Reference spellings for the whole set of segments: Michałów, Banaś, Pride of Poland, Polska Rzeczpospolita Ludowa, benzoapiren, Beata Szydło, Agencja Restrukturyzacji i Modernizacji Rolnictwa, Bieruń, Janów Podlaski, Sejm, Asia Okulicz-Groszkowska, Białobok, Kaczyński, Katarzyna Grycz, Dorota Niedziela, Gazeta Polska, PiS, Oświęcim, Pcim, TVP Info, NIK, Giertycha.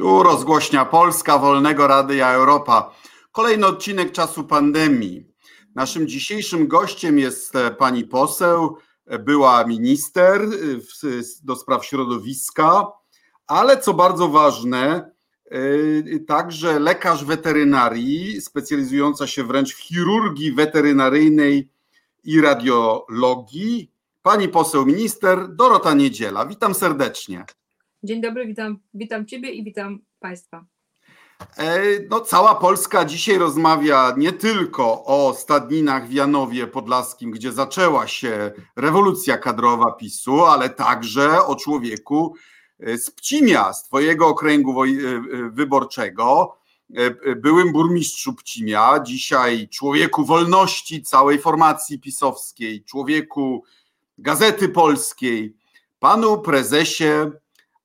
Tu rozgłośnia Polska Wolnego Radia Europa. Kolejny odcinek Czasu Pandemii. Naszym dzisiejszym gościem jest pani poseł, była minister do spraw środowiska, ale co bardzo ważne, także lekarz weterynarii, specjalizująca się wręcz w chirurgii weterynaryjnej i radiologii, pani poseł minister Dorota Niedziela. Witam serdecznie. Dzień dobry, witam Ciebie i witam Państwa. No, cała Polska dzisiaj rozmawia nie tylko o stadninach w Janowie Podlaskim, gdzie zaczęła się rewolucja kadrowa PiS-u, ale także o człowieku z Pcimia, z Twojego okręgu wyborczego, byłym burmistrzu Pcimia, dzisiaj człowieku wolności całej formacji pisowskiej, człowieku Gazety Polskiej, panu prezesie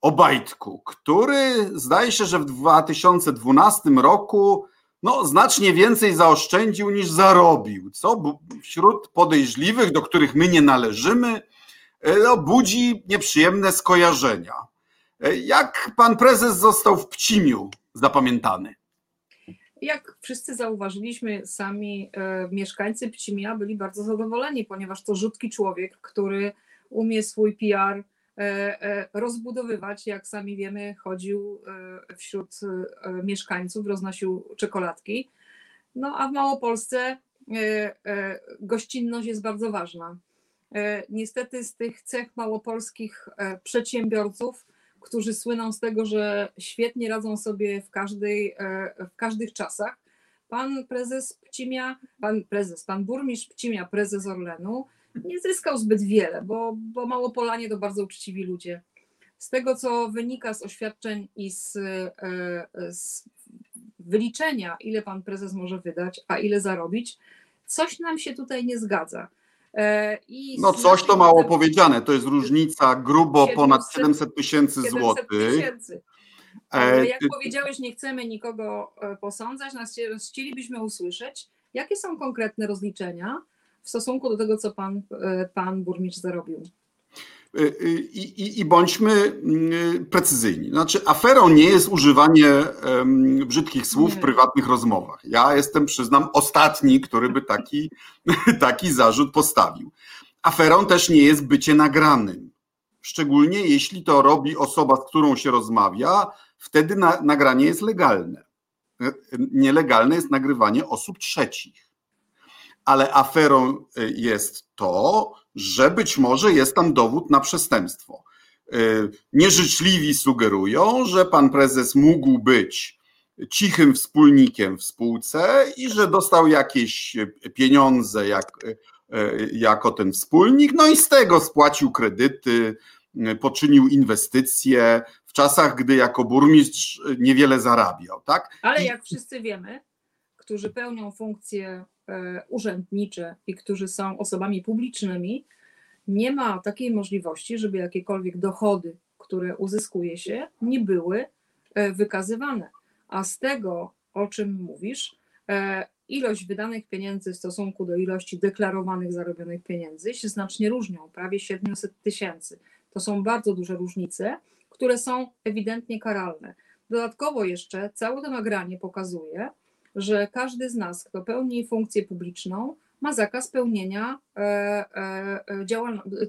O Bajtku, który zdaje się, że w 2012 roku znacznie więcej zaoszczędził niż zarobił, co wśród podejrzliwych, do których my nie należymy, budzi nieprzyjemne skojarzenia. Jak pan prezes został w Pcimiu zapamiętany? Jak wszyscy zauważyliśmy, sami mieszkańcy Pcimia byli bardzo zadowoleni, ponieważ to rzutki człowiek, który umie swój PR rozbudowywać. Jak sami wiemy, chodził wśród mieszkańców, roznosił czekoladki. A w Małopolsce gościnność jest bardzo ważna. Niestety z tych cech małopolskich przedsiębiorców, którzy słyną z tego, że świetnie radzą sobie w każdych czasach, pan prezes Pcimia, pan burmistrz Pcimia, prezes Orlenu, nie zyskał zbyt wiele, bo Małopolanie to bardzo uczciwi ludzie. Z tego, co wynika z oświadczeń i z wyliczenia, ile pan prezes może wydać, a ile zarobić, coś nam się tutaj nie zgadza. Coś to mało powiedziane, to jest różnica grubo ponad 700 tysięcy złotych. Jak powiedziałeś, nie chcemy nikogo posądzać, chcielibyśmy usłyszeć, jakie są konkretne rozliczenia w stosunku do tego, co pan burmistrz zarobił. I bądźmy precyzyjni. Aferą nie jest używanie brzydkich słów w prywatnych rozmowach. Ja jestem, przyznam, ostatni, który by taki zarzut postawił. Aferą też nie jest bycie nagranym. Szczególnie jeśli to robi osoba, z którą się rozmawia, wtedy nagranie jest legalne. Nielegalne jest nagrywanie osób trzecich. Ale aferą jest to, że być może jest tam dowód na przestępstwo. Nieżyczliwi sugerują, że pan prezes mógł być cichym wspólnikiem w spółce i że dostał jakieś pieniądze jako ten wspólnik, i z tego spłacił kredyty, poczynił inwestycje w czasach, gdy jako burmistrz niewiele zarabiał. Tak? Ale jak wszyscy wiemy, którzy pełnią funkcje urzędnicze i którzy są osobami publicznymi, nie ma takiej możliwości, żeby jakiekolwiek dochody, które uzyskuje się, nie były wykazywane. A z tego, o czym mówisz, ilość wydanych pieniędzy w stosunku do ilości deklarowanych zarobionych pieniędzy się znacznie różnią, prawie 700 tysięcy. To są bardzo duże różnice, które są ewidentnie karalne. Dodatkowo jeszcze całe to nagranie pokazuje, że każdy z nas, kto pełni funkcję publiczną, ma zakaz pełnienia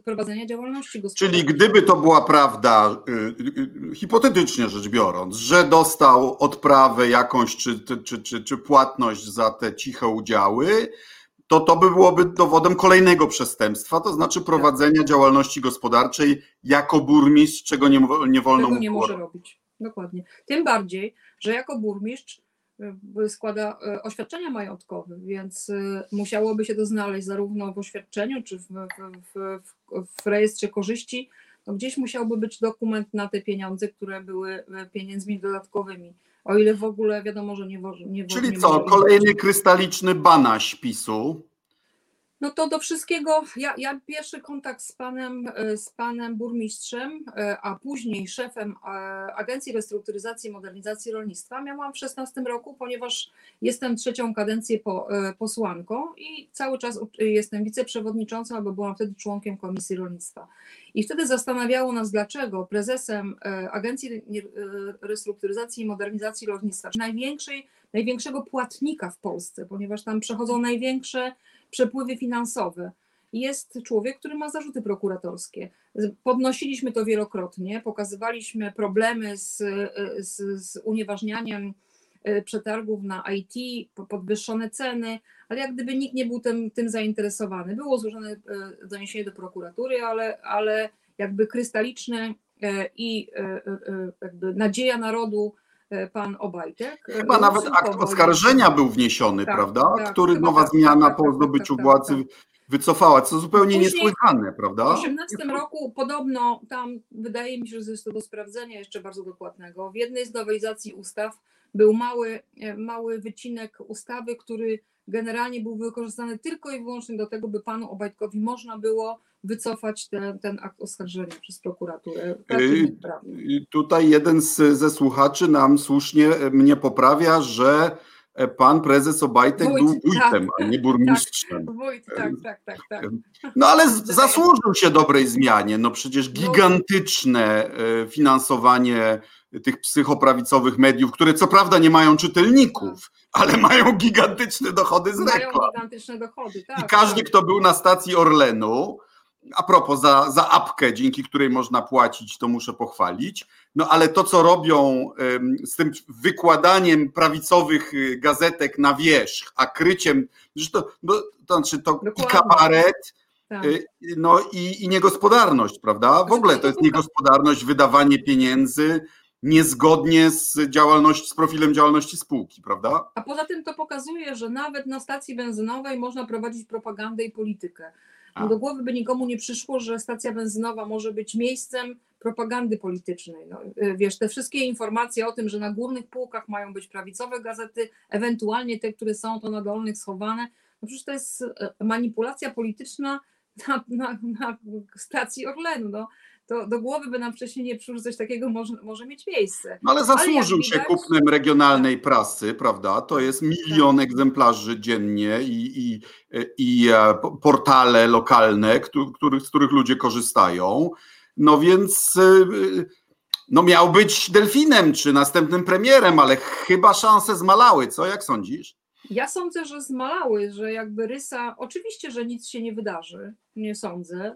prowadzenia działalności gospodarczej. Czyli gdyby to była prawda, hipotetycznie rzecz biorąc, że dostał odprawę jakąś czy płatność za te ciche udziały, to by byłoby dowodem kolejnego przestępstwa, to znaczy prowadzenia działalności gospodarczej jako burmistrz, czego nie wolno mu może robić. Dokładnie. Tym bardziej, że jako burmistrz składa oświadczenia majątkowe, więc musiałoby się to znaleźć zarówno w oświadczeniu, czy w rejestrze korzyści. Gdzieś musiałby być dokument na te pieniądze, które były pieniędzmi dodatkowymi. O ile w ogóle wiadomo, że nie wolno. Czyli nie co, kolejny krystaliczny Banaś PiS-u, No to do wszystkiego, ja pierwszy kontakt z panem burmistrzem, a później szefem Agencji Restrukturyzacji i Modernizacji Rolnictwa miałam w 2016 roku, ponieważ jestem trzecią kadencję posłanką i cały czas jestem wiceprzewodniczącą, albo byłam wtedy członkiem Komisji Rolnictwa. I wtedy zastanawiało nas, dlaczego prezesem Agencji Restrukturyzacji i Modernizacji Rolnictwa, największego płatnika w Polsce, ponieważ tam przechodzą największe przepływy finansowe, jest człowiek, który ma zarzuty prokuratorskie. Podnosiliśmy to wielokrotnie, pokazywaliśmy problemy z unieważnianiem przetargów na IT, podwyższone ceny, ale jak gdyby nikt nie był tym zainteresowany. Było złożone doniesienie do prokuratury, ale jakby krystaliczne i jakby nadzieja narodu, pan O Bajtek. Chyba nawet akt oskarżenia był wniesiony, tak, prawda? Tak, który nowa zmiana po zdobyciu władzy wycofała, co zupełnie niesłychane, prawda? W 2018 roku podobno tam, wydaje mi się, że jest to do sprawdzenia jeszcze bardzo dokładnego, w jednej z nowelizacji ustaw był mały wycinek ustawy, który generalnie był wykorzystany tylko i wyłącznie do tego, by panu O Bajtkowi można było wycofać ten akt oskarżenia przez prokuraturę. Tutaj jeden ze słuchaczy nam słusznie mnie poprawia, że pan prezes O Bajtek był wójtem, tak, a nie burmistrzem. Tak, wójt, tak. No ale zasłużył się dobrej zmianie. No przecież gigantyczne finansowanie tych psychoprawicowych mediów, które co prawda nie mają czytelników, ale mają gigantyczne dochody z reklam. Mają gigantyczne dochody, tak. I każdy, kto był na stacji Orlenu, a propos za apkę, dzięki której można płacić, to muszę pochwalić. No ale to, co robią z tym wykładaniem prawicowych gazetek na wierzch, a kryciem, to i kabaret, tak, no i niegospodarność, prawda? W ogóle to jest niegospodarność, wydawanie pieniędzy niezgodnie z profilem działalności spółki, prawda? A poza tym to pokazuje, że nawet na stacji benzynowej można prowadzić propagandę i politykę. No do głowy by nikomu nie przyszło, że stacja benzynowa może być miejscem propagandy politycznej. No, wiesz, te wszystkie informacje o tym, że na górnych półkach mają być prawicowe gazety, ewentualnie te, które są to na dolnych schowane, no przecież to jest manipulacja polityczna na stacji Orlenu. No, to do głowy by nam wcześniej nie przyszło, że coś takiego może mieć miejsce. No ale zasłużył się kupnem regionalnej prasy, prawda? To jest 1 milion egzemplarzy dziennie i portale lokalne, z których ludzie korzystają. No więc no miał być delfinem czy następnym premierem, ale chyba szanse zmalały, co? Jak sądzisz? Ja sądzę, że zmalały, że jakby rysa... Oczywiście, że nic się nie wydarzy, nie sądzę.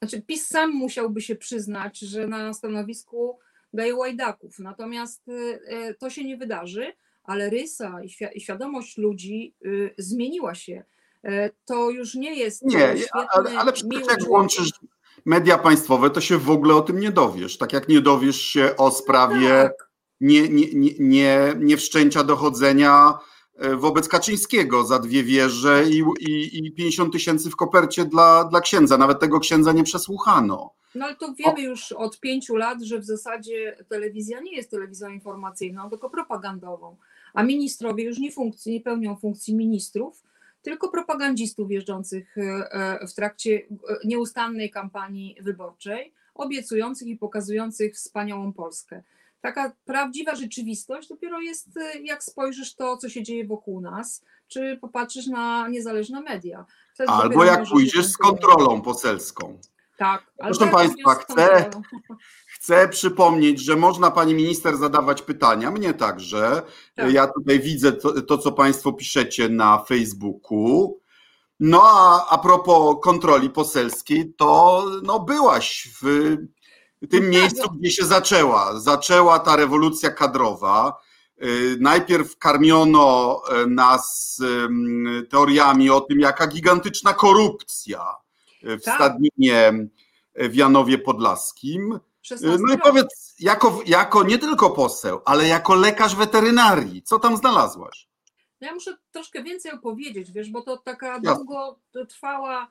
Znaczy PiS sam musiałby się przyznać, że na stanowisku daje łajdaków, natomiast to się nie wydarzy, ale rysa i świadomość ludzi zmieniła się. To już nie jest... Nie, ale przecież jak łączysz media państwowe, to się w ogóle o tym nie dowiesz, tak jak nie dowiesz się o sprawie wszczęcia dochodzenia wobec Kaczyńskiego za 2 wieże i 50 tysięcy w kopercie dla księdza. Nawet tego księdza nie przesłuchano. No ale to wiemy już od 5 lat, że w zasadzie telewizja nie jest telewizją informacyjną, tylko propagandową. A ministrowie już nie pełnią funkcji ministrów, tylko propagandzistów jeżdżących w trakcie nieustannej kampanii wyborczej, obiecujących i pokazujących wspaniałą Polskę. Taka prawdziwa rzeczywistość dopiero jest, jak spojrzysz to, co się dzieje wokół nas, czy popatrzysz na niezależne media. Wtedy albo jak pójdziesz z kontrolą poselską. Tak. Proszę Państwa, chcę przypomnieć, że można Pani Minister zadawać pytania, mnie także. Tak. Ja tutaj widzę to, co Państwo piszecie na Facebooku. No a propos kontroli poselskiej, to no, byłaś w tym miejscu, gdzie się zaczęła ta rewolucja kadrowa. Najpierw karmiono nas teoriami o tym, jaka gigantyczna korupcja w Stadninie w Janowie Podlaskim. No i powiedz, jako nie tylko poseł, ale jako lekarz weterynarii, co tam znalazłaś? Ja muszę troszkę więcej opowiedzieć, wiesz, bo to taka długotrwała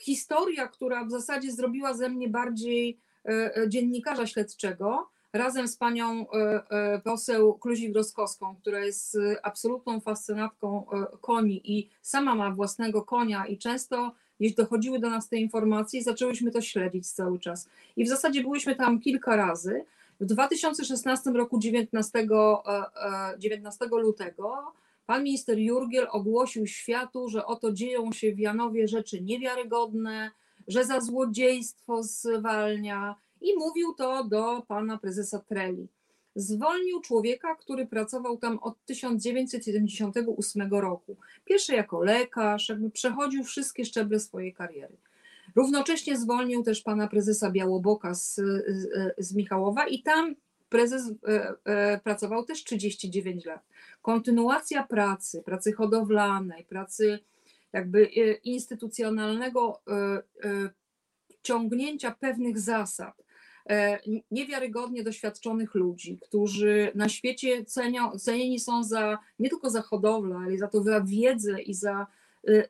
historia, która w zasadzie zrobiła ze mnie bardziej dziennikarza śledczego, razem z panią poseł Kluzik-Rostkowską, która jest absolutną fascynatką koni i sama ma własnego konia i często gdzieś dochodziły do nas te informacje i zaczęłyśmy to śledzić cały czas. I w zasadzie byłyśmy tam kilka razy. W 2016 roku 19 lutego pan minister Jurgiel ogłosił światu, że oto dzieją się w Janowie rzeczy niewiarygodne, że za złodziejstwo zwalnia i mówił to do pana prezesa Treli. Zwolnił człowieka, który pracował tam od 1978 roku. Pierwszy jako lekarz, jakby przechodził wszystkie szczeble swojej kariery. Równocześnie zwolnił też pana prezesa Białoboka z Michałowa i tam prezes pracował też 39 lat. Kontynuacja pracy hodowlanej, pracy jakby instytucjonalnego ciągnięcia pewnych zasad, niewiarygodnie doświadczonych ludzi, którzy na świecie cenieni są nie tylko za hodowlę, ale za to, za wiedzę i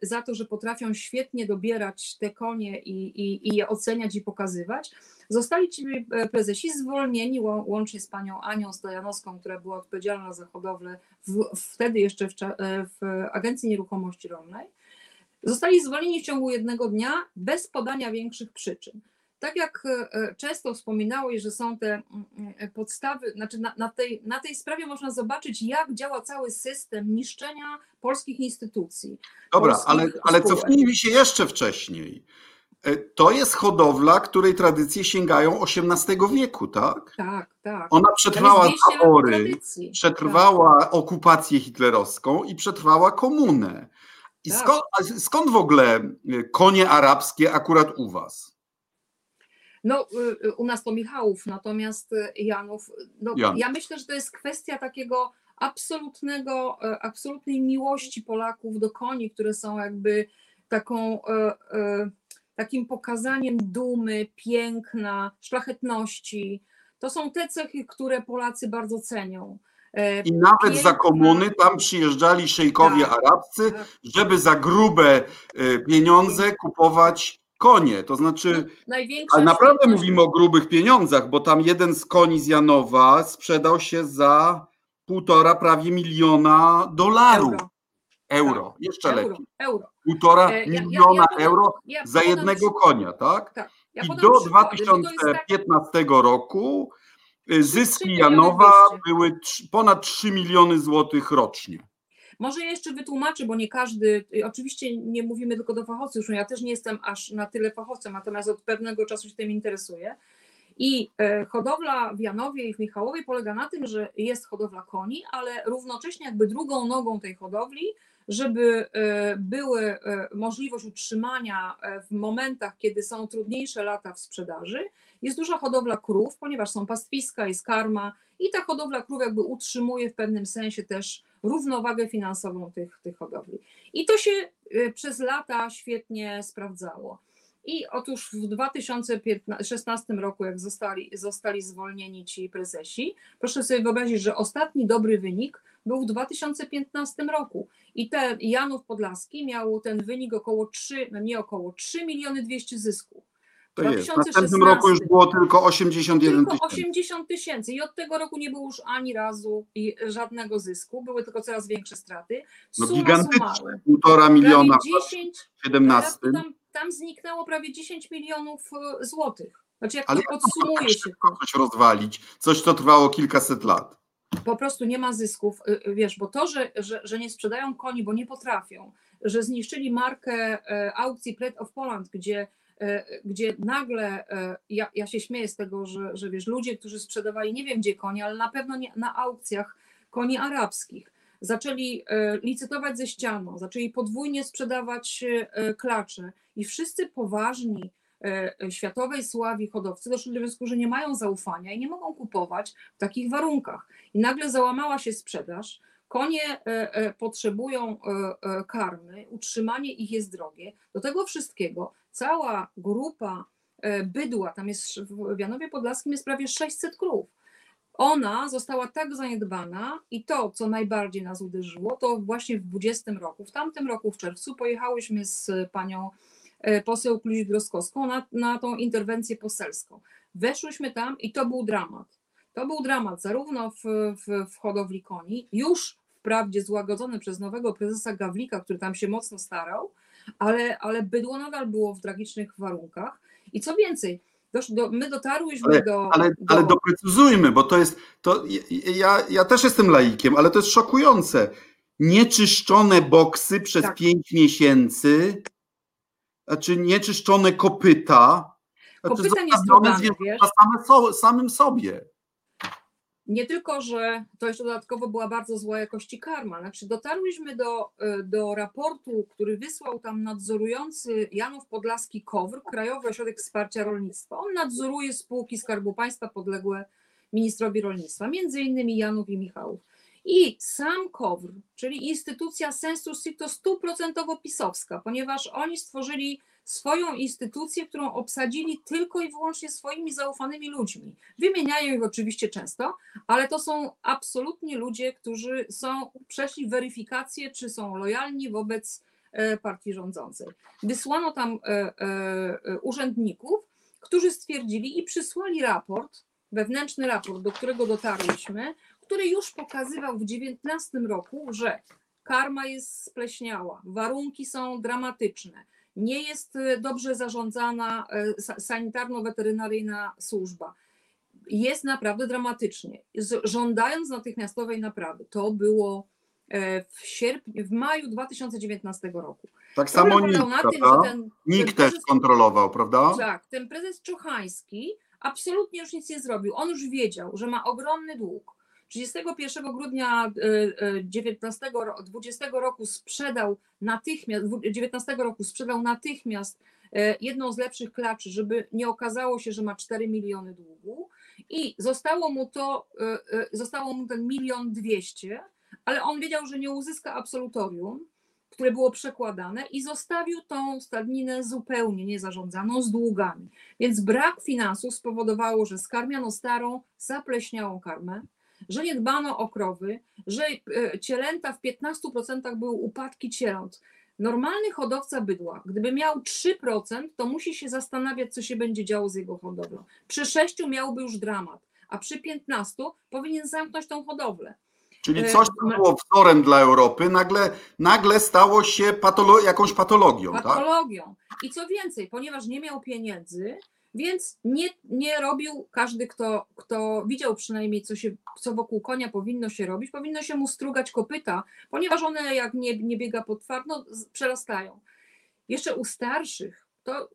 za to, że potrafią świetnie dobierać te konie i je oceniać i pokazywać. Zostali ci prezesi zwolnieni, łącznie z panią Anią Stojanowską, która była odpowiedzialna za hodowlę wtedy jeszcze w Agencji Nieruchomości Rolnej. Zostali zwolnieni w ciągu jednego dnia bez podania większych przyczyn. Tak jak często wspominałeś, że są te podstawy, znaczy na tej sprawie można zobaczyć, jak działa cały system niszczenia polskich instytucji. Dobra, ale cofnijmy się jeszcze wcześniej. To jest hodowla, której tradycje sięgają XVIII wieku, tak? Tak. Ona przetrwała zabory, przetrwała okupację hitlerowską i przetrwała komunę. I tak. Skąd w ogóle konie arabskie akurat u was? No, u nas to Michałów, natomiast Janów, ja myślę, że to jest kwestia takiego absolutnej miłości Polaków do koni, które są jakby takim pokazaniem dumy, piękna, szlachetności. To są te cechy, które Polacy bardzo cenią. I nawet piękna. Za komuny tam przyjeżdżali szejkowie arabscy, żeby za grube pieniądze kupować konie, to znaczy, ale naprawdę mówimy o grubych pieniądzach, bo tam jeden z koni z Janowa sprzedał się za $1,5 prawie miliona Euro, tak, jeszcze lepiej. Półtora miliona euro za jednego konia, tak? I do 2015 roku zyski Janowa były ponad 3 miliony złotych rocznie. Może ja jeszcze wytłumaczę, bo nie każdy, oczywiście nie mówimy tylko do fachowców, ja też nie jestem aż na tyle fachowcem, natomiast od pewnego czasu się tym interesuję. I hodowla w Janowie i w Michałowie polega na tym, że jest hodowla koni, ale równocześnie jakby drugą nogą tej hodowli, żeby były możliwość utrzymania w momentach, kiedy są trudniejsze lata w sprzedaży, jest duża hodowla krów, ponieważ są pastwiska, jest karma i ta hodowla krów jakby utrzymuje w pewnym sensie też równowagę finansową tych hodowli. I to się przez lata świetnie sprawdzało. I otóż w 2016 roku, jak zostali zwolnieni ci prezesi, proszę sobie wyobrazić, że ostatni dobry wynik był w 2015 roku. I ten Janów Podlaski miał ten wynik około 3,2 miliona zysku. To jest. W następnym roku już było tylko 81 tysięcy i od tego roku nie było już ani razu żadnego zysku, były tylko coraz większe straty. Gigantyczne, 1,5 miliona w 2017. Tam zniknęło prawie 10 milionów złotych. Znaczy jak ale to podsumuje to się. Coś rozwalić, coś co trwało kilkaset lat. Po prostu nie ma zysków, wiesz, bo to, że nie sprzedają koni, bo nie potrafią, że zniszczyli markę aukcji Pride of Poland, gdzie nagle, ja się śmieję z tego, że wiesz, ludzie, którzy sprzedawali nie wiem gdzie konie, ale na pewno nie na aukcjach koni arabskich, zaczęli licytować ze ścianą, zaczęli podwójnie sprzedawać klacze i wszyscy poważni światowej sławi hodowcy doszli do wniosku, że nie mają zaufania i nie mogą kupować w takich warunkach. I nagle załamała się sprzedaż, konie potrzebują karmy, utrzymanie ich jest drogie. Do tego wszystkiego cała grupa bydła, tam jest w Janowie Podlaskim jest prawie 600 krów. Ona została tak zaniedbana i to, co najbardziej nas uderzyło, to właśnie w 2020 roku, w tamtym roku w czerwcu pojechałyśmy z panią poseł Kluzik-Rostkowską na tą interwencję poselską. Weszłyśmy tam i to był dramat. To był dramat zarówno w hodowli koni, już wprawdzie złagodzony przez nowego prezesa Gawlika, który tam się mocno starał, ale bydło nadal było w tragicznych warunkach. I co więcej, my dotarłyśmy do... Ale doprecyzujmy, bo to jest... Ja też jestem laikiem, ale to jest szokujące. Nieczyszczone boksy przez 5 miesięcy, znaczy nieczyszczone kopyta, kopyta samym sobie. Nie tylko, że to jeszcze dodatkowo była bardzo zła jakości karma. Znaczy dotarłyśmy do raportu, który wysłał tam nadzorujący Janów Podlaski KOWR, Krajowy Ośrodek Wsparcia Rolnictwa. On nadzoruje spółki Skarbu Państwa podległe ministrowi rolnictwa, między innymi Janów i Michałów. I sam KOWR, czyli instytucja sensu stricto 100% pisowska, ponieważ oni stworzyli swoją instytucję, którą obsadzili tylko i wyłącznie swoimi zaufanymi ludźmi. Wymieniają ich oczywiście często, ale to są absolutnie ludzie, którzy przeszli weryfikację, czy są lojalni wobec partii rządzącej. Wysłano tam urzędników, którzy stwierdzili i przysłali raport, wewnętrzny raport, do którego dotarliśmy, który już pokazywał w 2019 roku, że karma jest spleśniała, warunki są dramatyczne, nie jest dobrze zarządzana sanitarno-weterynaryjna służba. Jest naprawdę dramatycznie. Żądając natychmiastowej naprawy. To było w sierpniu, w maju 2019 roku. Tak samo NIK też kontrolował, prawda? Tak, ten prezes Czuchajski absolutnie już nic nie zrobił. On już wiedział, że ma ogromny dług. 31 grudnia 19 roku sprzedał natychmiast jedną z lepszych klaczy, żeby nie okazało się, że ma 4 miliony długu i zostało mu ten 1,2 miliona, ale on wiedział, że nie uzyska absolutorium, które było przekładane i zostawił tą stadninę zupełnie niezarządzaną z długami. Więc brak finansów spowodowało, że skarmiano starą, zapleśniałą karmę, że nie dbano o krowy, że cielęta w 15% były upadki cieląt. Normalny hodowca bydła, gdyby miał 3%, to musi się zastanawiać, co się będzie działo z jego hodowlą. Przy 6 miałby już dramat, a przy 15 powinien zamknąć tą hodowlę. Czyli coś, co było wzorem dla Europy, nagle stało się jakąś patologią. Patologią. Tak? I co więcej, ponieważ nie miał pieniędzy, więc nie robił każdy, kto widział przynajmniej, co wokół konia powinno się robić, powinno się mu strugać kopyta, ponieważ one jak nie biega po twardo, przerastają. Jeszcze u starszych to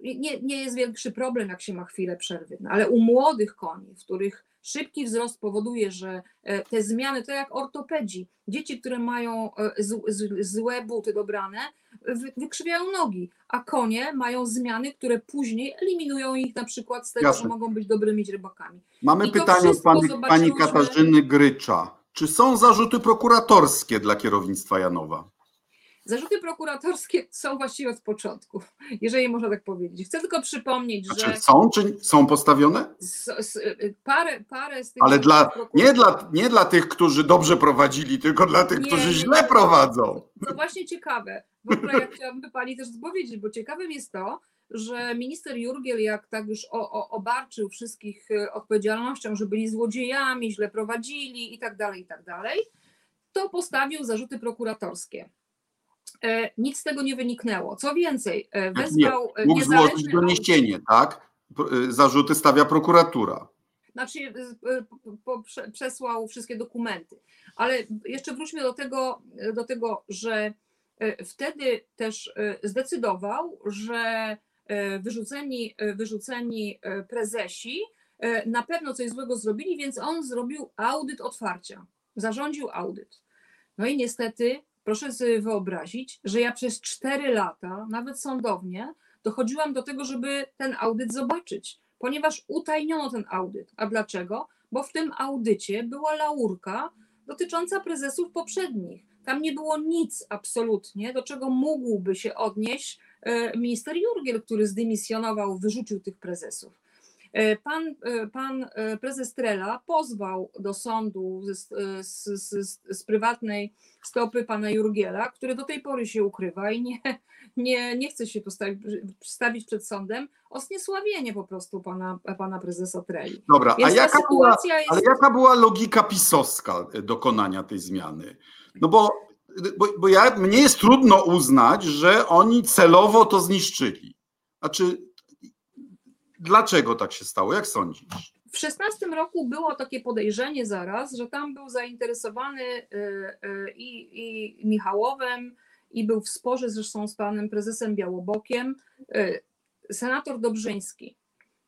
nie jest większy problem, jak się ma chwilę przerwy, no, ale u młodych koni, w których szybki wzrost powoduje, że te zmiany, to jak ortopedzi, dzieci, które mają złe buty dobrane, wykrzywiają nogi, a konie mają zmiany, które później eliminują ich na przykład z tego, że mogą być dobrymi źrebakami. Mamy pytanie od pani Katarzyny Grycza. Czy są zarzuty prokuratorskie dla kierownictwa Janowa? Zarzuty prokuratorskie są właściwie od początku, jeżeli można tak powiedzieć. Chcę tylko przypomnieć, że... Czy są postawione? Parę z tych... Ale nie dla tych, którzy dobrze prowadzili, tylko dla tych, którzy źle prowadzą. To właśnie ciekawe. W ogóle ja chciałabym pani też powiedzieć, bo ciekawym jest to, że minister Jurgiel, jak tak już obarczył wszystkich odpowiedzialnością, że byli złodziejami, źle prowadzili i tak dalej, to postawił zarzuty prokuratorskie. Nic z tego nie wyniknęło. Co więcej, wezwał niezależny... Mógł złożyć doniesienie, tak? Zarzuty stawia prokuratura. Znaczy przesłał wszystkie dokumenty. Ale jeszcze wróćmy do tego, że wtedy też zdecydował, że wyrzuceni prezesi na pewno coś złego zrobili, więc on zrobił audyt otwarcia. Zarządził audyt. No i niestety... Proszę sobie wyobrazić, że ja przez 4 lata, nawet sądownie, dochodziłam do tego, żeby ten audyt zobaczyć, ponieważ utajniono ten audyt. A dlaczego? Bo w tym audycie była laurka dotycząca prezesów poprzednich. Tam nie było nic absolutnie, do czego mógłby się odnieść minister Jurgiel, który zdymisjonował, wyrzucił tych prezesów. Pan prezes Trela pozwał do sądu z prywatnej stopy pana Jurgiela, który do tej pory się ukrywa i nie chce się postawić przed sądem, o zniesławienie po prostu pana prezesa Treli. Dobra, więc jaka była logika pisowska dokonania tej zmiany? No bo mnie jest trudno uznać, że oni celowo to zniszczyli. Znaczy, dlaczego tak się stało? Jak sądzisz? W 2016 roku było takie podejrzenie zaraz, że tam był zainteresowany i Michałowem, i był w sporze zresztą z panem prezesem Białobokiem senator Dobrzyński.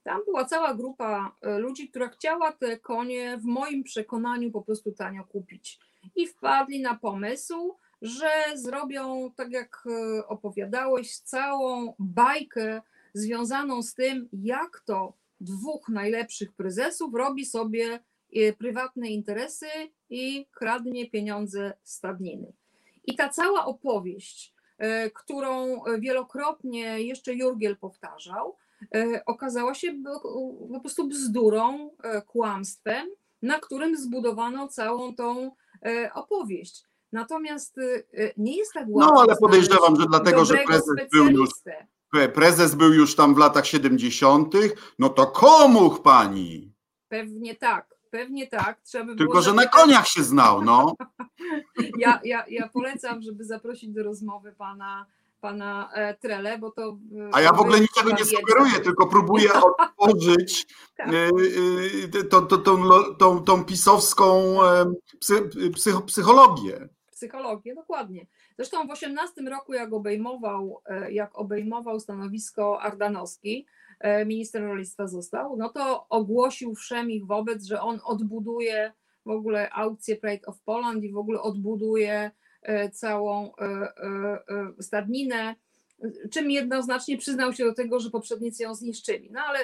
Tam była cała grupa ludzi, która chciała te konie w moim przekonaniu po prostu tanio kupić. I wpadli na pomysł, że zrobią, tak jak opowiadałeś, całą bajkę związaną z tym, jak to dwóch najlepszych prezesów robi sobie prywatne interesy i kradnie pieniądze z stadniny. I ta cała opowieść, którą wielokrotnie jeszcze Jurgiel powtarzał, okazała się po prostu bzdurą, kłamstwem, na którym zbudowano całą tą opowieść. Natomiast nie jest tak łatwo. No ale podejrzewam, że dlatego, że prezes był już tam w latach 70., no to komuch pani. Pewnie tak. Trzeba by tylko, że na koniach się znał, no. Ja polecam, żeby zaprosić do rozmowy pana Trelę, bo to... A ja w ogóle niczego nie sugeruję, tylko próbuję otworzyć tą pisowską psychologię. Psychologię, dokładnie. Zresztą w 2018 roku, jak obejmował stanowisko Ardanowski, minister rolnictwa został, no to ogłosił wszem ich wobec, że on odbuduje w ogóle aukcję Pride of Poland i w ogóle odbuduje całą stadninę, czym jednoznacznie przyznał się do tego, że poprzednicy ją zniszczyli. No ale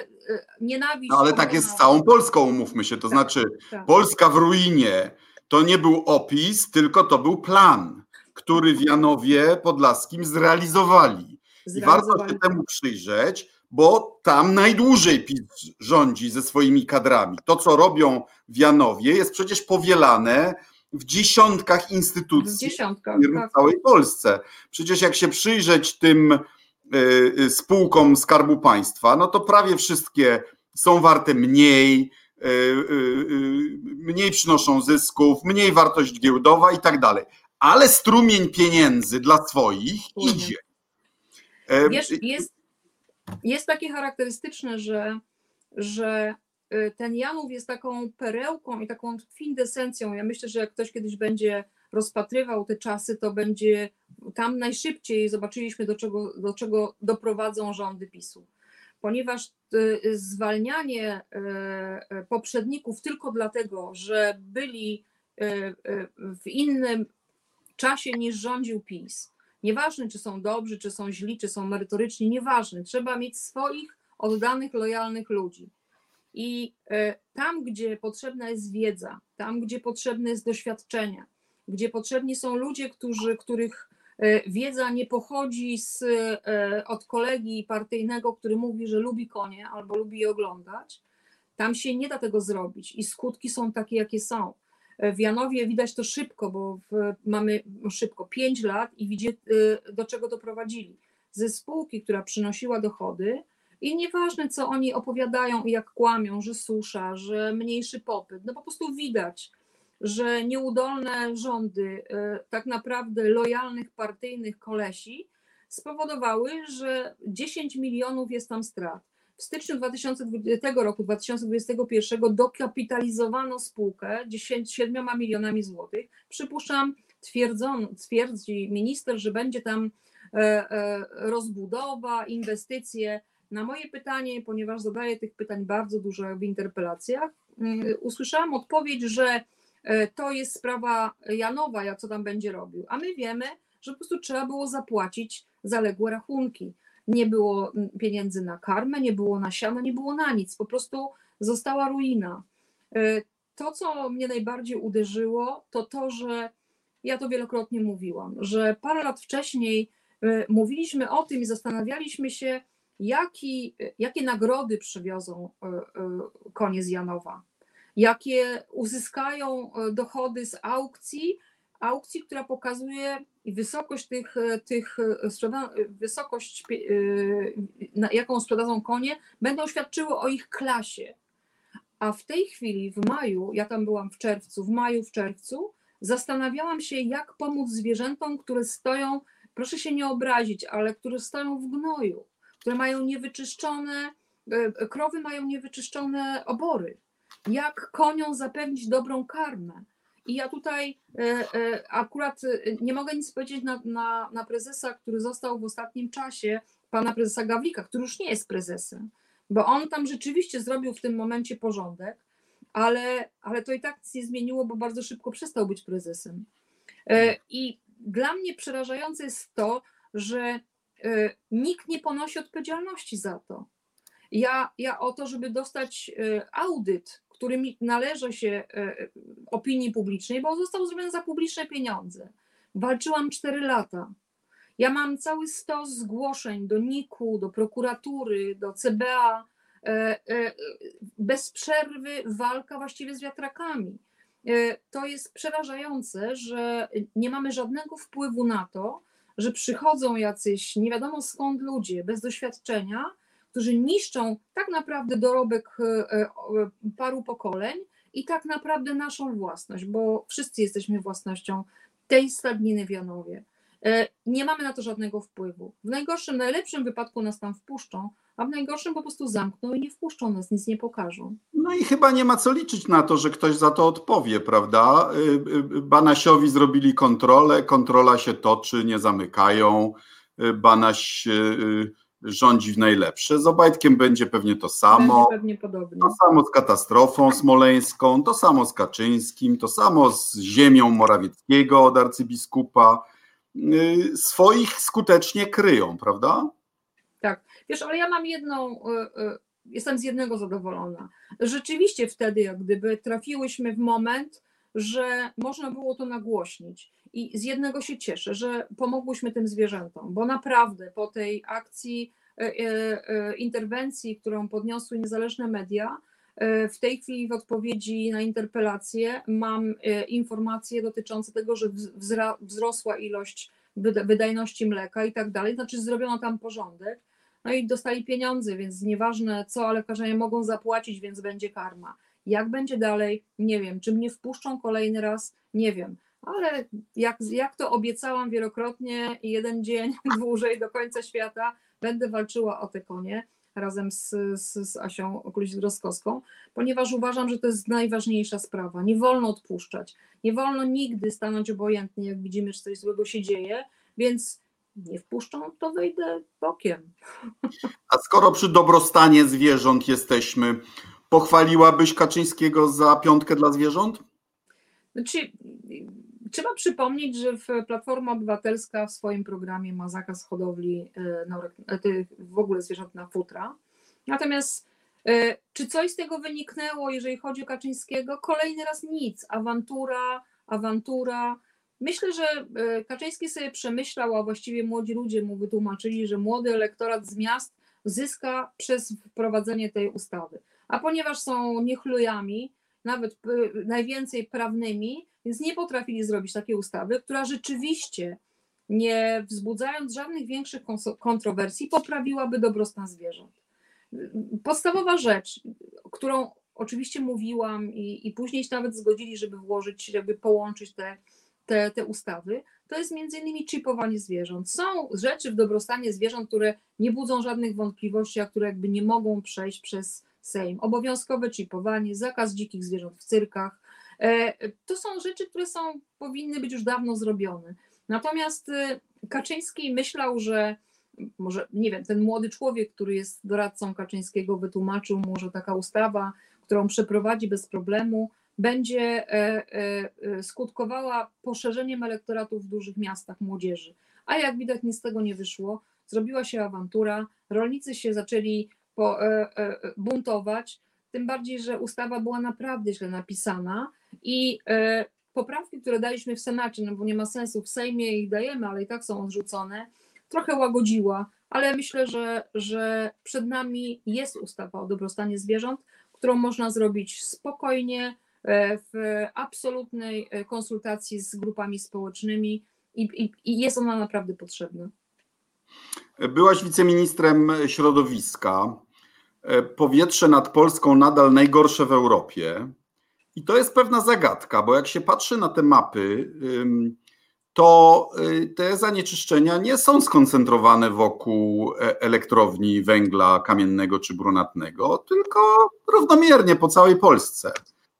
nienawiść... No, ale tak jest z całą Polską, umówmy się, to tak, znaczy tak. Polska w ruinie to nie był opis, tylko to był plan, który w Janowie Podlaskim zrealizowali. I warto się temu przyjrzeć, bo tam najdłużej PiS rządzi ze swoimi kadrami. To, co robią w Janowie, jest przecież powielane w dziesiątkach instytucji w całej Polsce. Przecież jak się przyjrzeć tym spółkom Skarbu Państwa, no to prawie wszystkie są warte mniej przynoszą zysków, mniej wartość giełdowa i tak dalej. Ale strumień pieniędzy dla swoich idzie. Jest takie charakterystyczne, że ten Janów jest taką perełką i taką kwintesencją. Ja myślę, że jak ktoś kiedyś będzie rozpatrywał te czasy, to będzie tam najszybciej zobaczyliśmy, do czego doprowadzą rządy PiS-u. Ponieważ zwalnianie poprzedników tylko dlatego, że byli w innym czasie niż rządził PiS. Nieważne, czy są dobrzy, czy są źli, czy są merytoryczni, nieważne. Trzeba mieć swoich oddanych, lojalnych ludzi. I tam, gdzie potrzebna jest wiedza, tam, gdzie potrzebne jest doświadczenie, gdzie potrzebni są ludzie, których wiedza nie pochodzi od kolegi partyjnego, który mówi, że lubi konie albo lubi je oglądać, tam się nie da tego zrobić i skutki są takie, jakie są. W Janowie widać to szybko, bo mamy szybko 5 lat i widzi, do czego doprowadzili. Ze spółki, która przynosiła dochody i nieważne, co oni opowiadają i jak kłamią, że susza, że mniejszy popyt, no po prostu widać, że nieudolne rządy tak naprawdę lojalnych, partyjnych kolesi spowodowały, że 10 milionów jest tam strat. W styczniu 2021 dokapitalizowano spółkę 7 milionami złotych. Przypuszczam, twierdzi minister, że będzie tam rozbudowa, inwestycje. Na moje pytanie, ponieważ zadaję tych pytań bardzo dużo w interpelacjach, usłyszałam odpowiedź, że to jest sprawa Janowa, co tam będzie robił. A my wiemy, że po prostu trzeba było zapłacić zaległe rachunki. Nie było pieniędzy na karmę, nie było na siano, nie było na nic. Po prostu została ruina. To, co mnie najbardziej uderzyło, to, że ja to wielokrotnie mówiłam, że parę lat wcześniej mówiliśmy o tym i zastanawialiśmy się, jakie nagrody przywiozą konie z Janowa, jakie uzyskają dochody z aukcji, która pokazuje wysokość wysokość, jaką sprzedadzą konie, będą świadczyły o ich klasie. A w tej chwili w maju, ja tam byłam w czerwcu, zastanawiałam się, jak pomóc zwierzętom, które stoją, proszę się nie obrazić, ale które stoją w gnoju, które mają niewyczyszczone, krowy mają niewyczyszczone obory. Jak koniom zapewnić dobrą karmę? I ja tutaj akurat nie mogę nic powiedzieć na prezesa, który został w ostatnim czasie, pana prezesa Gawlika, który już nie jest prezesem, bo on tam rzeczywiście zrobił w tym momencie porządek, ale to i tak nic nie zmieniło, bo bardzo szybko przestał być prezesem. I dla mnie przerażające jest to, że nikt nie ponosi odpowiedzialności za to. Ja o to, żeby dostać audyt, który mi należy się opinii publicznej, bo został zrobiony za publiczne pieniądze. Walczyłam 4 lata. Ja mam cały stos zgłoszeń do NIK-u, do prokuratury, do CBA. Bez przerwy walka właściwie z wiatrakami. To jest przerażające, że nie mamy żadnego wpływu na to, że przychodzą jacyś nie wiadomo skąd ludzie bez doświadczenia, którzy niszczą tak naprawdę dorobek paru pokoleń i tak naprawdę naszą własność, bo wszyscy jesteśmy własnością tej stadniny w Janowie. Nie mamy na to żadnego wpływu. W najgorszym, najlepszym wypadku nas tam wpuszczą, a w najgorszym po prostu zamkną i nie wpuszczą nas, nic nie pokażą. No i chyba nie ma co liczyć na to, że ktoś za to odpowie, prawda? Banasiowi zrobili kontrolę, kontrola się toczy, nie zamykają, Banaś rządzi w najlepsze. Z Obajtkiem będzie pewnie to samo. Będzie pewnie podobnie. To samo z katastrofą smoleńską, to samo z Kaczyńskim, to samo z ziemią Morawieckiego od arcybiskupa. Swoich skutecznie kryją, prawda? Tak. Wiesz, ale ja mam jestem z jednego zadowolona. Rzeczywiście wtedy, jak gdyby trafiłyśmy w moment, że można było to nagłośnić. I z jednego się cieszę, że pomogłyśmy tym zwierzętom, bo naprawdę po tej akcji, interwencji, którą podniosły niezależne media, w tej chwili w odpowiedzi na interpelację mam informacje dotyczące tego, że wzrosła ilość wydajności mleka i tak dalej, znaczy zrobiono tam porządek, no i dostali pieniądze, więc nieważne co, ale lekarze nie mogą zapłacić, więc będzie karma. Jak będzie dalej? Nie wiem. Czy mnie wpuszczą kolejny raz? Nie wiem. Ale jak to obiecałam wielokrotnie i jeden dzień dłużej do końca świata będę walczyła o te konie razem z Asią Okulicz-Groszkowską, ponieważ uważam, że to jest najważniejsza sprawa. Nie wolno odpuszczać. Nie wolno nigdy stanąć obojętnie, jak widzimy, że coś złego się dzieje, więc nie wpuszczą, to wejdę bokiem. A skoro przy dobrostanie zwierząt jesteśmy, pochwaliłabyś Kaczyńskiego za 5 dla zwierząt? Znaczy, trzeba przypomnieć, że Platforma Obywatelska w swoim programie ma zakaz hodowli w ogóle zwierząt na futra. Natomiast czy coś z tego wyniknęło, jeżeli chodzi o Kaczyńskiego? Kolejny raz nic. Awantura. Myślę, że Kaczyński sobie przemyślał, a właściwie młodzi ludzie mu wytłumaczyli, że młody elektorat z miast zyska przez wprowadzenie tej ustawy. A ponieważ są niechlujami, nawet najwięcej prawnymi, więc nie potrafili zrobić takiej ustawy, która rzeczywiście, nie wzbudzając żadnych większych kontrowersji, poprawiłaby dobrostan zwierząt. Podstawowa rzecz, którą oczywiście mówiłam i później się nawet zgodzili, żeby włożyć, żeby połączyć te ustawy, to jest m.in. czipowanie zwierząt. Są rzeczy w dobrostanie zwierząt, które nie budzą żadnych wątpliwości, a które jakby nie mogą przejść przez Sejm. Obowiązkowe czipowanie, zakaz dzikich zwierząt w cyrkach. To są rzeczy, które powinny być już dawno zrobione. Natomiast Kaczyński myślał, że może, nie wiem, ten młody człowiek, który jest doradcą Kaczyńskiego, wytłumaczył mu, że taka ustawa, którą przeprowadzi bez problemu, będzie skutkowała poszerzeniem elektoratu w dużych miastach młodzieży. A jak widać, nic z tego nie wyszło. Zrobiła się awantura, rolnicy się zaczęli buntować, tym bardziej, że ustawa była naprawdę źle napisana i poprawki, które daliśmy w Senacie, no bo nie ma sensu, w Sejmie ich dajemy, ale i tak są odrzucone, trochę łagodziła, ale myślę, że przed nami jest ustawa o dobrostanie zwierząt, którą można zrobić spokojnie, w absolutnej konsultacji z grupami społecznymi i jest ona naprawdę potrzebna. Byłaś wiceministrem środowiska. Powietrze nad Polską nadal najgorsze w Europie. I to jest pewna zagadka, bo jak się patrzy na te mapy, to te zanieczyszczenia nie są skoncentrowane wokół elektrowni węgla kamiennego czy brunatnego, tylko równomiernie po całej Polsce.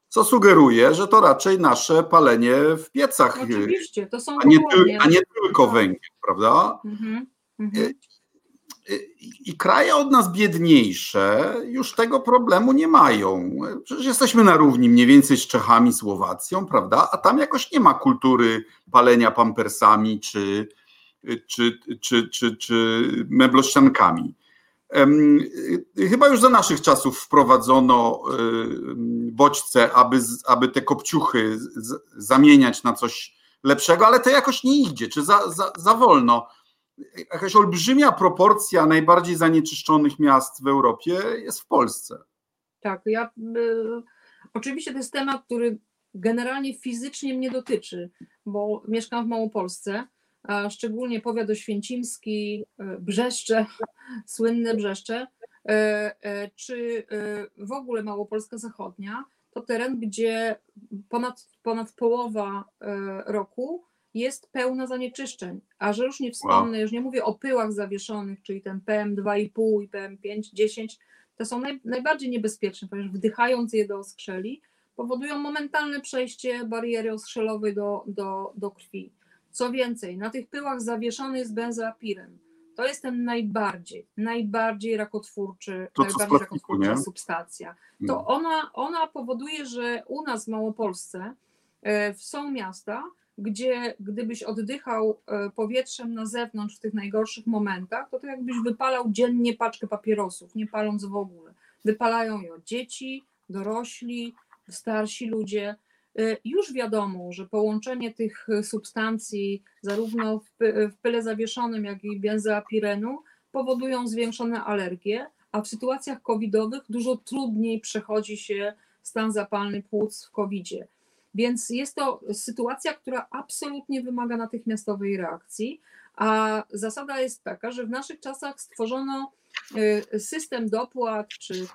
Co sugeruje, że to raczej nasze palenie w piecach, oczywiście, to są a nie tylko węgiel, prawda? Mhm, I kraje od nas biedniejsze już tego problemu nie mają. Przecież jesteśmy na równi mniej więcej z Czechami, Słowacją, prawda? A tam jakoś nie ma kultury palenia pampersami czy meblościankami. Chyba już za naszych czasów wprowadzono bodźce, aby te kopciuchy zamieniać na coś lepszego, ale to jakoś nie idzie, czy za wolno. Jakaś olbrzymia proporcja najbardziej zanieczyszczonych miast w Europie jest w Polsce. Tak, oczywiście to jest temat, który generalnie fizycznie mnie dotyczy, bo mieszkam w Małopolsce, a szczególnie powiat oświęcimski, Brzeszcze, słynne Brzeszcze, czy w ogóle Małopolska Zachodnia, to teren, gdzie ponad połowa roku jest pełna zanieczyszczeń, a że już nie wspomnę, już nie mówię o pyłach zawieszonych, czyli ten PM2,5 i PM5, 10, to są najbardziej niebezpieczne, ponieważ wdychając je do oskrzeli, powodują momentalne przejście bariery oskrzelowej do krwi. Co więcej, na tych pyłach zawieszony jest benzoapiren. To jest ten najbardziej rakotwórczy, rakotwórcza substancja. To ona powoduje, że u nas w Małopolsce są miasta, gdzie gdybyś oddychał powietrzem na zewnątrz w tych najgorszych momentach, to jakbyś wypalał dziennie paczkę papierosów, nie paląc w ogóle. Wypalają ją dzieci, dorośli, starsi ludzie. Już wiadomo, że połączenie tych substancji zarówno w pyle zawieszonym, jak i benzoapirenu powodują zwiększone alergie, a w sytuacjach covidowych dużo trudniej przechodzi się stan zapalny płuc w covidzie. Więc jest to sytuacja, która absolutnie wymaga natychmiastowej reakcji, a zasada jest taka, że w naszych czasach stworzono system dopłat czy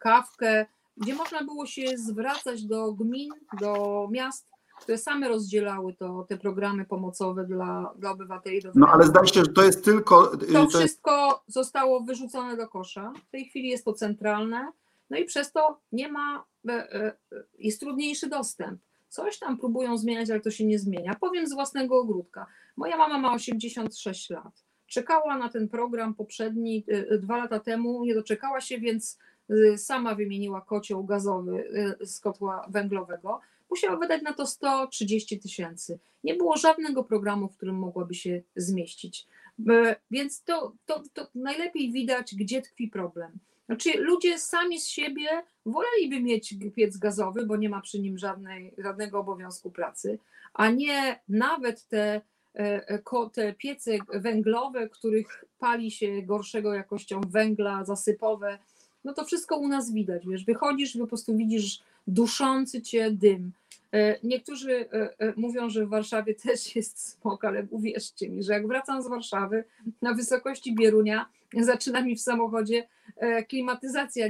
kawkę, gdzie można było się zwracać do gmin, do miast, które same rozdzielały te programy pomocowe dla obywateli. No ale zdaje się, że to jest tylko... To wszystko zostało wyrzucone do kosza. W tej chwili jest to centralne, no i przez to nie ma, jest trudniejszy dostęp. Coś tam próbują zmieniać, ale to się nie zmienia. Powiem z własnego ogródka. Moja mama ma 86 lat. Czekała na ten program poprzedni 2 lata temu, nie doczekała się, więc sama wymieniła kocioł gazowy z kotła węglowego. Musiała wydać na to 130 000. Nie było żadnego programu, w którym mogłaby się zmieścić. Więc to najlepiej widać, gdzie tkwi problem. Znaczy ludzie sami z siebie woleliby mieć piec gazowy, bo nie ma przy nim żadnego obowiązku pracy, a nie nawet te piece węglowe, których pali się gorszego jakością węgla, zasypowe. No to wszystko u nas widać, wiesz, wychodzisz i po prostu widzisz duszący cię dym. Niektórzy mówią, że w Warszawie też jest smog, ale uwierzcie mi, że jak wracam z Warszawy na wysokości Bierunia, zaczyna mi w samochodzie klimatyzacja,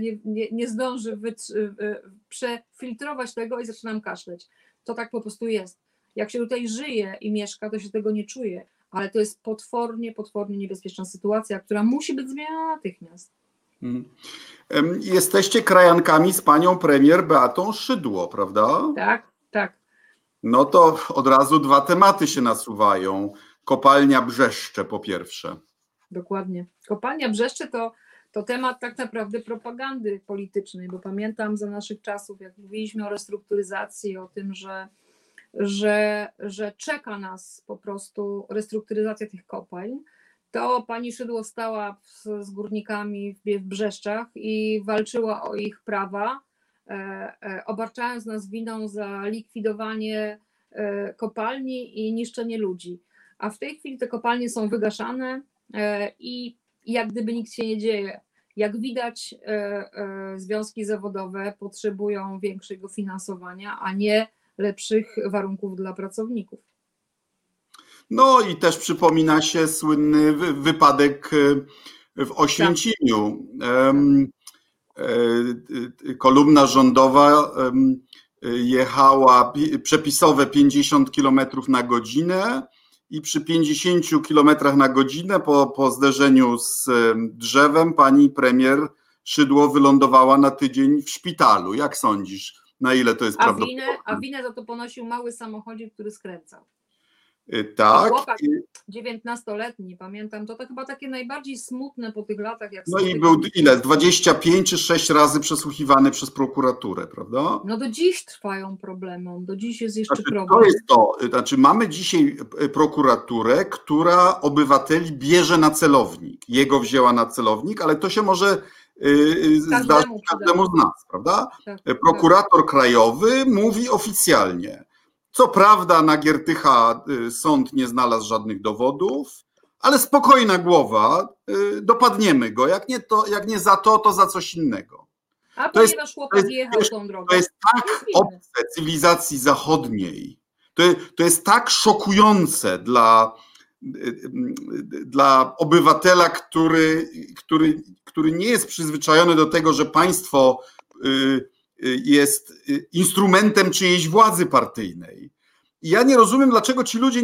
nie zdąży przefiltrować tego i zaczynam kaszleć. To tak po prostu jest. Jak się tutaj żyje i mieszka, to się tego nie czuje, ale to jest potwornie niebezpieczna sytuacja, która musi być zmieniona natychmiast. Jesteście krajankami z panią premier Beatą Szydło, prawda? Tak. No to od razu 2 tematy się nasuwają. Kopalnia Brzeszcze po pierwsze. Dokładnie. Kopalnia Brzeszcze to temat tak naprawdę propagandy politycznej, bo pamiętam za naszych czasów, jak mówiliśmy o restrukturyzacji, o tym, że czeka nas po prostu restrukturyzacja tych kopalń, to pani Szydło stała z górnikami w Brzeszczach i walczyła o ich prawa, obarczając nas winą za likwidowanie kopalni i niszczenie ludzi. A w tej chwili te kopalnie są wygaszane i i jak gdyby nic się nie dzieje. Jak widać, związki zawodowe potrzebują większego finansowania, a nie lepszych warunków dla pracowników. No i też przypomina się słynny wypadek w Oświęcimiu. Kolumna rządowa jechała przepisowe 50 km na godzinę i przy 50 km na godzinę po zderzeniu z drzewem pani premier Szydło wylądowała na tydzień w szpitalu. Jak sądzisz, na ile to jest prawdopodobne? A winę za to ponosił mały samochodzik, który skręcał. Tak. Chłopak 19-letni, pamiętam, to chyba takie najbardziej smutne po tych latach. Jak no i był ile? 25 czy 6 razy przesłuchiwany przez prokuraturę, prawda? No do dziś trwają problemy, do dziś jest jeszcze problem. To jest to, mamy dzisiaj prokuraturę, która obywateli bierze na celownik. Jego wzięła na celownik, ale to się może zdarzyć każdemu z nas, prawda? Tak, prokurator krajowy mówi oficjalnie. Co prawda na Giertycha sąd nie znalazł żadnych dowodów, ale spokojna głowa, dopadniemy go. Jak nie za to, to za coś innego. A ponieważ chłopak jechał tą drogą. To jest tak obce cywilizacji zachodniej. To jest tak szokujące dla obywatela, który nie jest przyzwyczajony do tego, że państwo jest instrumentem czyjejś władzy partyjnej. I ja nie rozumiem, dlaczego ci ludzie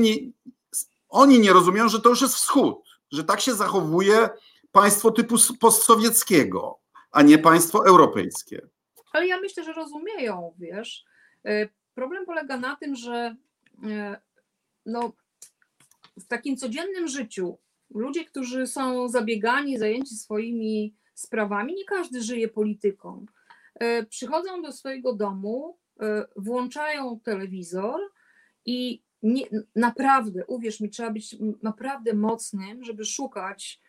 nie rozumieją, że to już jest wschód, że tak się zachowuje państwo typu postsowieckiego, a nie państwo europejskie. Ale ja myślę, że rozumieją, wiesz. Problem polega na tym, że w takim codziennym życiu ludzie, którzy są zabiegani, zajęci swoimi sprawami, nie każdy żyje polityką. Przychodzą do swojego domu, włączają telewizor i naprawdę, uwierz mi, trzeba być naprawdę mocnym, żeby szukać,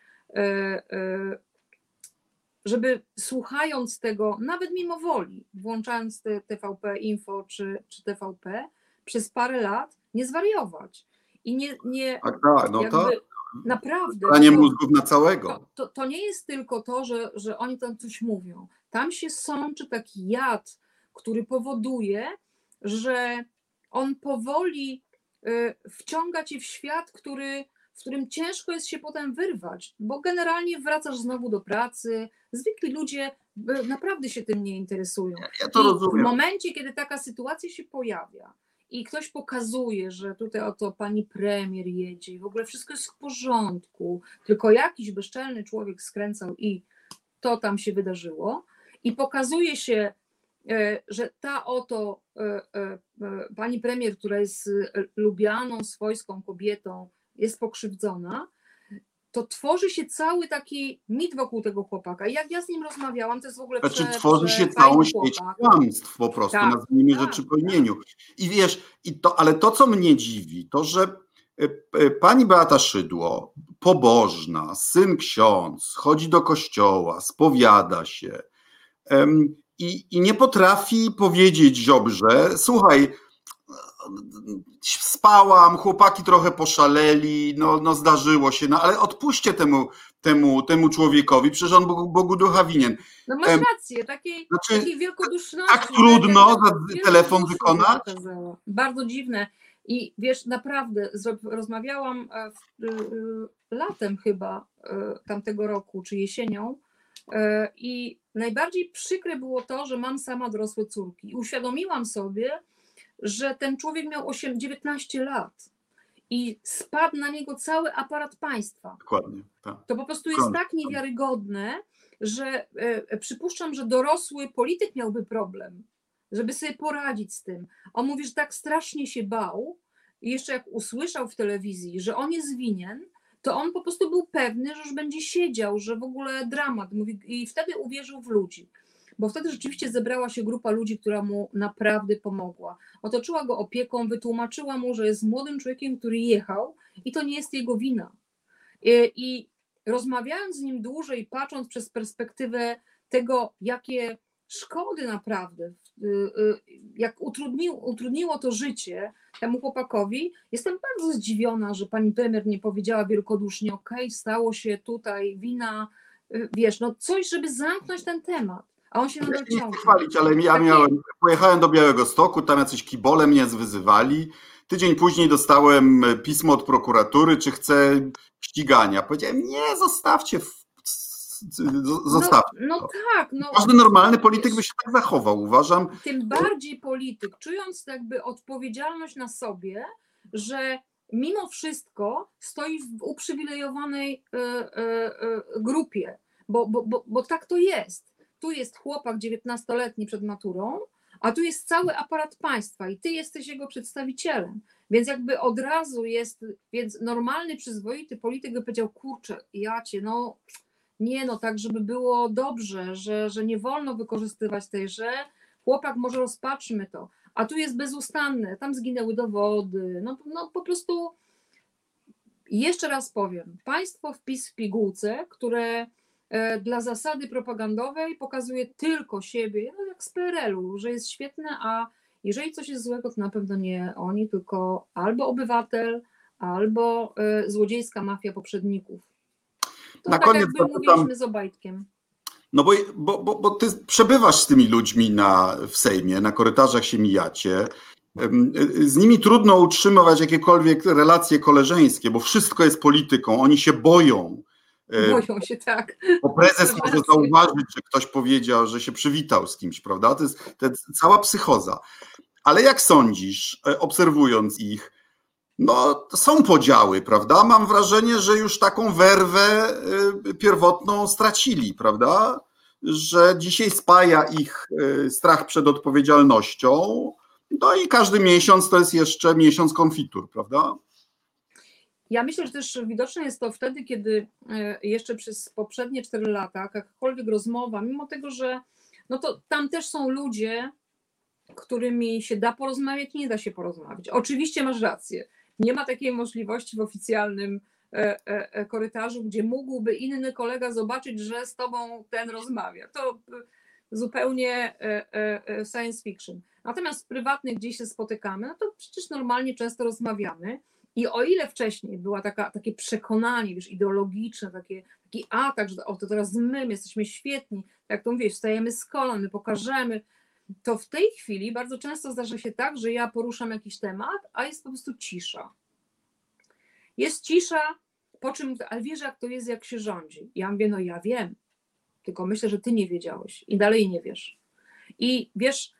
żeby słuchając tego, nawet mimo woli, włączając te TVP Info czy TVP, przez parę lat nie zwariować. I naprawdę. Pranie mózgów na całego. To nie jest tylko to, że oni tam coś mówią. Tam się sączy taki jad, który powoduje, że on powoli wciąga cię w świat, w którym ciężko jest się potem wyrwać, bo generalnie wracasz znowu do pracy. Zwykli ludzie naprawdę się tym nie interesują. Ja to rozumiem. W momencie, kiedy taka sytuacja się pojawia i ktoś pokazuje, że tutaj oto pani premier jedzie i w ogóle wszystko jest w porządku, tylko jakiś bezczelny człowiek skręcał i to tam się wydarzyło, i pokazuje się, że ta oto pani premier, która jest lubianą, swojską kobietą, jest pokrzywdzona, to tworzy się cały taki mit wokół tego chłopaka. I jak ja z nim rozmawiałam, to jest w ogóle tworzy się całą sieć kłamstw po prostu, tak, nazwijmy rzeczy po imieniu. I wiesz, ale to, co mnie dziwi, to, że pani Beata Szydło, pobożna, syn ksiądz, chodzi do kościoła, spowiada się i nie potrafi powiedzieć Ziobrze, słuchaj, spałam, chłopaki trochę poszaleli, zdarzyło się, ale odpuśćcie temu człowiekowi, przecież on Bogu ducha winien. No masz rację, takiej wielkoduszności. Tak trudno telefon wykonać? Bardzo dziwne. I wiesz, naprawdę, rozmawiałam latem chyba tamtego roku, czy jesienią, i najbardziej przykre było to, że mam sama dorosłe córki. I uświadomiłam sobie, że ten człowiek miał 19 lat i spadł na niego cały aparat państwa. Dokładnie. Tak. To po prostu jest tak niewiarygodne, że przypuszczam, że dorosły polityk miałby problem, żeby sobie poradzić z tym. On mówi, że tak strasznie się bał i jeszcze jak usłyszał w telewizji, że on jest winien, to on po prostu był pewny, że już będzie siedział, że w ogóle dramat. Mówi, i wtedy uwierzył w ludzi. Bo wtedy rzeczywiście zebrała się grupa ludzi, która mu naprawdę pomogła. Otoczyła go opieką, wytłumaczyła mu, że jest młodym człowiekiem, który jechał i to nie jest jego wina. I rozmawiając z nim dłużej, patrząc przez perspektywę tego, jakie szkody naprawdę, jak utrudniło to życie temu chłopakowi. Jestem bardzo zdziwiona, że pani premier nie powiedziała wielkodusznie: okej, stało się tutaj, wina, wiesz, no coś, żeby zamknąć ten temat. A on się nadal ciągnie. Ale ja miałem, pojechałem do Białegostoku, tam jacyś kibole mnie wyzywali. Tydzień później dostałem pismo od prokuratury, czy chcę ścigania. Powiedziałem: nie, zostawcie. Zostawcie. No tak. No, każdy normalny polityk by się tak zachował, uważam. Tym bardziej polityk, czując jakby odpowiedzialność na sobie, że mimo wszystko stoi w uprzywilejowanej grupie, bo tak to jest. Tu jest chłopak 19-letni przed maturą, a tu jest cały aparat państwa i ty jesteś jego przedstawicielem. Więc jakby od razu jest, więc normalny, przyzwoity polityk by powiedział: kurczę, ja cię, no nie, no tak, żeby było dobrze, że nie wolno wykorzystywać tej, że chłopak, może rozpatrzmy to. A tu jest bezustanne, tam zginęły dowody, no po prostu. Jeszcze raz powiem, państwo wpis w pigułce, które dla zasady propagandowej pokazuje tylko siebie, no jak z PRL-u, że jest świetne, a jeżeli coś jest złego, to na pewno nie oni, tylko albo obywatel, albo złodziejska mafia poprzedników. To na tak koniec jakby mówiliśmy z Obajtkiem. No bo ty przebywasz z tymi ludźmi w Sejmie, na korytarzach się mijacie. Z nimi trudno utrzymywać jakiekolwiek relacje koleżeńskie, bo wszystko jest polityką, oni się boją. Boją się, tak. Bo prezes może zauważyć, że ktoś powiedział, że się przywitał z kimś, prawda? To jest cała psychoza. Ale jak sądzisz, obserwując ich, no są podziały, prawda? Mam wrażenie, że już taką werwę pierwotną stracili, prawda? Że dzisiaj spaja ich strach przed odpowiedzialnością. No i każdy miesiąc to jest jeszcze miesiąc konfitur, prawda? Ja myślę, że też widoczne jest to wtedy, kiedy jeszcze przez poprzednie 4 lata jakakolwiek rozmowa, mimo tego, że no to tam też są ludzie, którymi się da porozmawiać i nie da się porozmawiać. Oczywiście masz rację. Nie ma takiej możliwości w oficjalnym korytarzu, gdzie mógłby inny kolega zobaczyć, że z tobą ten rozmawia. To zupełnie science fiction. Natomiast w prywatnych, gdzie się spotykamy, no to przecież normalnie często rozmawiamy. I o ile wcześniej było takie przekonanie, wiesz, ideologiczne, taki atak, że o, to teraz my jesteśmy świetni, jak to mówisz, stajemy z kolan, my pokażemy, to w tej chwili bardzo często zdarza się tak, że ja poruszam jakiś temat, a jest po prostu cisza. Jest cisza, po czym, ale wiesz, jak to jest, jak się rządzi. Ja mówię: no ja wiem, tylko myślę, że ty nie wiedziałeś i dalej nie wiesz. I wiesz,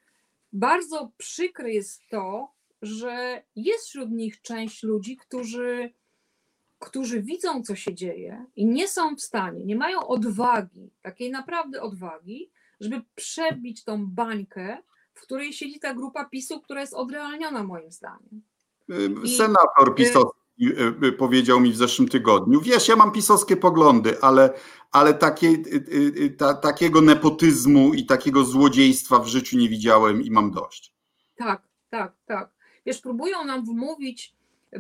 bardzo przykre jest to, że jest wśród nich część ludzi, którzy widzą, co się dzieje i nie są w stanie, nie mają odwagi, takiej naprawdę odwagi, żeby przebić tą bańkę, w której siedzi ta grupa PiS-u, która jest odrealniona moim zdaniem. Senator PiS-owski powiedział mi w zeszłym tygodniu: wiesz, ja mam PiS-owskie poglądy, ale takiego nepotyzmu i takiego złodziejstwa w życiu nie widziałem i mam dość. Tak. Wiesz,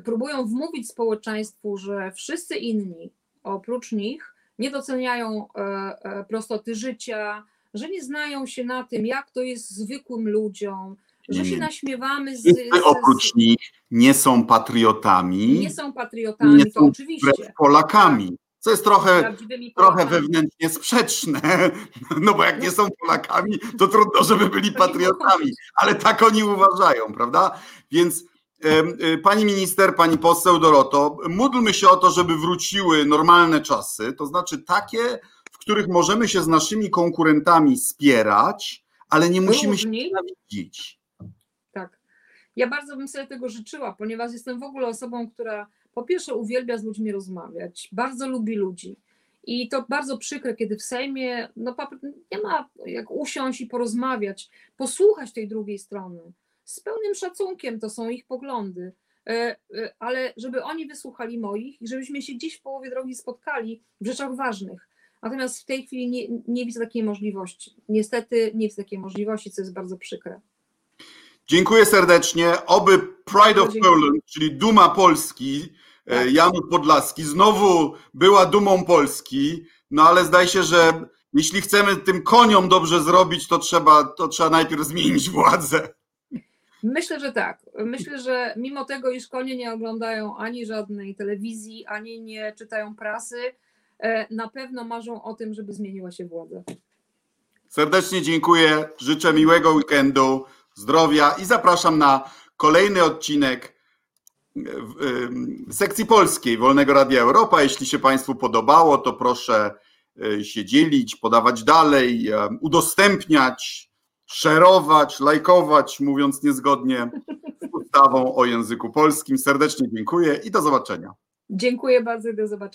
próbują wmówić społeczeństwu, że wszyscy inni oprócz nich nie doceniają prostoty życia, że nie znają się na tym, jak to jest zwykłym ludziom, że się naśmiewamy wszyscy oprócz nich nie są patriotami. Nie są patriotami, nie to są oczywiście. Polakami. Co jest trochę wewnętrznie sprzeczne, no bo jak nie są Polakami, to trudno, żeby byli patriotami, ale tak oni uważają, prawda? Więc pani minister, pani poseł Doroto, módlmy się o to, żeby wróciły normalne czasy, to znaczy takie, w których możemy się z naszymi konkurentami spierać, ale nie musimy się nienawidzić. Tak. Ja bardzo bym sobie tego życzyła, ponieważ jestem w ogóle osobą, która po pierwsze uwielbia z ludźmi rozmawiać, bardzo lubi ludzi i to bardzo przykre, kiedy w Sejmie no, nie ma jak usiąść i porozmawiać, posłuchać tej drugiej strony. Z pełnym szacunkiem to są ich poglądy, ale żeby oni wysłuchali moich i żebyśmy się gdzieś w połowie drogi spotkali w rzeczach ważnych. Natomiast w tej chwili nie widzę takiej możliwości. Niestety nie widzę takiej możliwości, co jest bardzo przykre. Dziękuję serdecznie. Oby Pride of Poland, czyli Duma Polski, Janów Podlaski, znowu była dumą Polski, no ale zdaje się, że jeśli chcemy tym koniom dobrze zrobić, to trzeba najpierw zmienić władzę. Myślę, że tak. Myślę, że mimo tego, iż konie nie oglądają ani żadnej telewizji, ani nie czytają prasy, na pewno marzą o tym, żeby zmieniła się władza. Serdecznie dziękuję, życzę miłego weekendu, zdrowia i zapraszam na kolejny odcinek sekcji polskiej Wolnego Radia Europa. Jeśli się Państwu podobało, to proszę się dzielić, podawać dalej, udostępniać, szerować, lajkować, mówiąc niezgodnie z ustawą o języku polskim. Serdecznie dziękuję i do zobaczenia. Dziękuję bardzo i do zobaczenia.